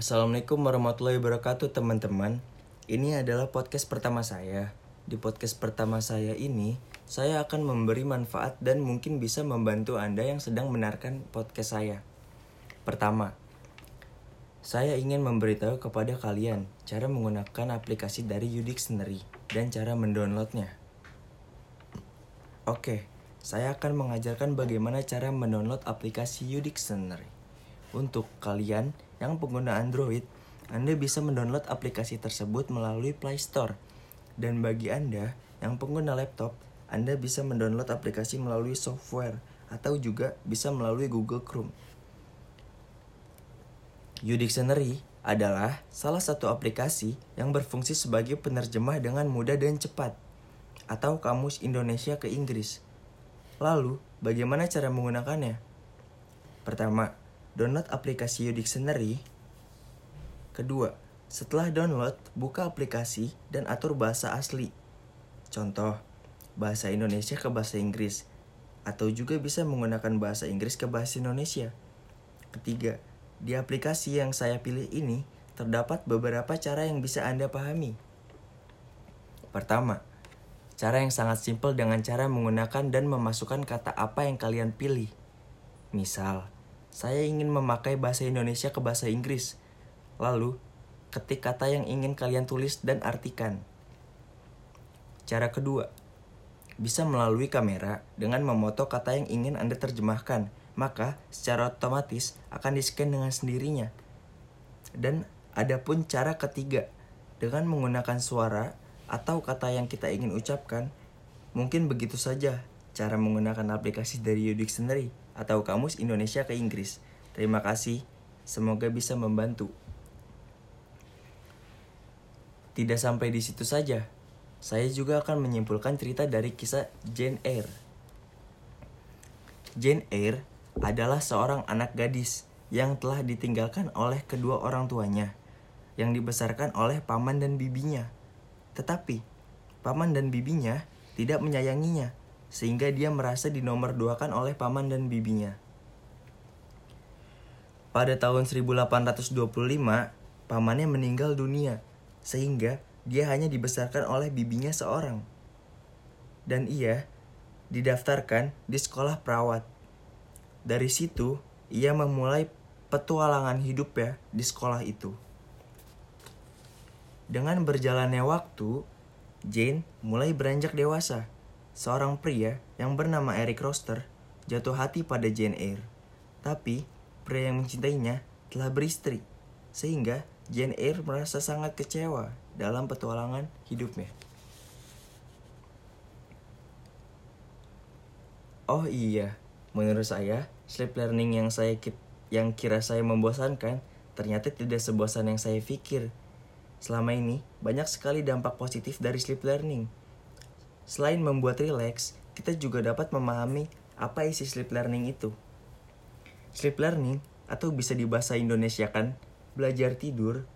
Assalamualaikum warahmatullahi wabarakatuh teman-teman. Ini adalah podcast pertama saya. Di podcast pertama saya ini, saya akan memberi manfaat dan mungkin bisa membantu Anda yang sedang mendengarkan podcast saya. Pertama, saya ingin memberitahu kepada kalian cara menggunakan aplikasi dari UDictionary dan cara mendownloadnya. Oke, saya akan mengajarkan bagaimana cara mendownload aplikasi UDictionary. Untuk kalian yang pengguna Android, Anda bisa mendownload aplikasi tersebut melalui Play Store. Dan bagi Anda yang pengguna laptop, Anda bisa mendownload aplikasi melalui software atau juga bisa melalui Google Chrome. UDictionary adalah salah satu aplikasi yang berfungsi sebagai penerjemah dengan mudah dan cepat, atau kamus Indonesia ke Inggris. Lalu, bagaimana cara menggunakannya? Pertama, download aplikasi UDictionary. Kedua, setelah download, buka aplikasi dan atur bahasa asli. Contoh, bahasa Indonesia ke bahasa Inggris, atau juga bisa menggunakan bahasa Inggris ke bahasa Indonesia. Ketiga, di aplikasi yang saya pilih ini, terdapat beberapa cara yang bisa Anda pahami. Pertama, cara yang sangat simpel dengan cara menggunakan dan memasukkan kata apa yang kalian pilih. Misal, saya ingin memakai bahasa Indonesia ke bahasa Inggris. Lalu, ketik kata yang ingin kalian tulis dan artikan. Cara kedua, bisa melalui kamera dengan memoto kata yang ingin Anda terjemahkan. Maka, secara otomatis akan di-scan dengan sendirinya. Dan ada pun cara ketiga, dengan menggunakan suara atau kata yang kita ingin ucapkan. Mungkin begitu saja cara menggunakan aplikasi dari UDictionary atau kamus Indonesia ke Inggris. Terima kasih, semoga bisa membantu. Tidak sampai di situ saja, saya juga akan menyimpulkan cerita dari kisah Jane Eyre. Jane Eyre adalah seorang anak gadis yang telah ditinggalkan oleh kedua orang tuanya, yang dibesarkan oleh paman dan bibinya. Tetapi, paman dan bibinya tidak menyayanginya, sehingga dia merasa dinomorduakan oleh paman dan bibinya. Pada tahun 1825, pamannya meninggal dunia, sehingga dia hanya dibesarkan oleh bibinya seorang. Dan ia didaftarkan di sekolah perawat. Dari situ, ia memulai petualangan hidupnya di sekolah itu. Dengan berjalannya waktu, Jane mulai beranjak dewasa. Seorang pria yang bernama Eric Roster jatuh hati pada Jane Eyre. Tapi, pria yang mencintainya telah beristri, sehingga Jane Eyre merasa sangat kecewa dalam petualangan hidupnya. Oh iya, menurut saya, sleep learning yang kira saya membosankan ternyata tidak sebosan yang saya pikir. Selama ini, banyak sekali dampak positif dari sleep learning. Selain membuat rileks, kita juga dapat memahami apa isi sleep learning itu. Sleep learning, atau bisa di bahasa Indonesia kan, belajar tidur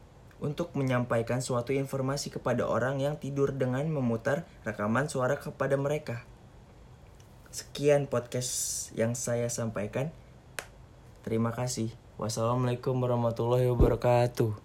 untuk menyampaikan suatu informasi kepada orang yang tidur dengan memutar rekaman suara kepada mereka. Sekian podcast yang saya sampaikan. Terima kasih. Wassalamualaikum warahmatullahi wabarakatuh.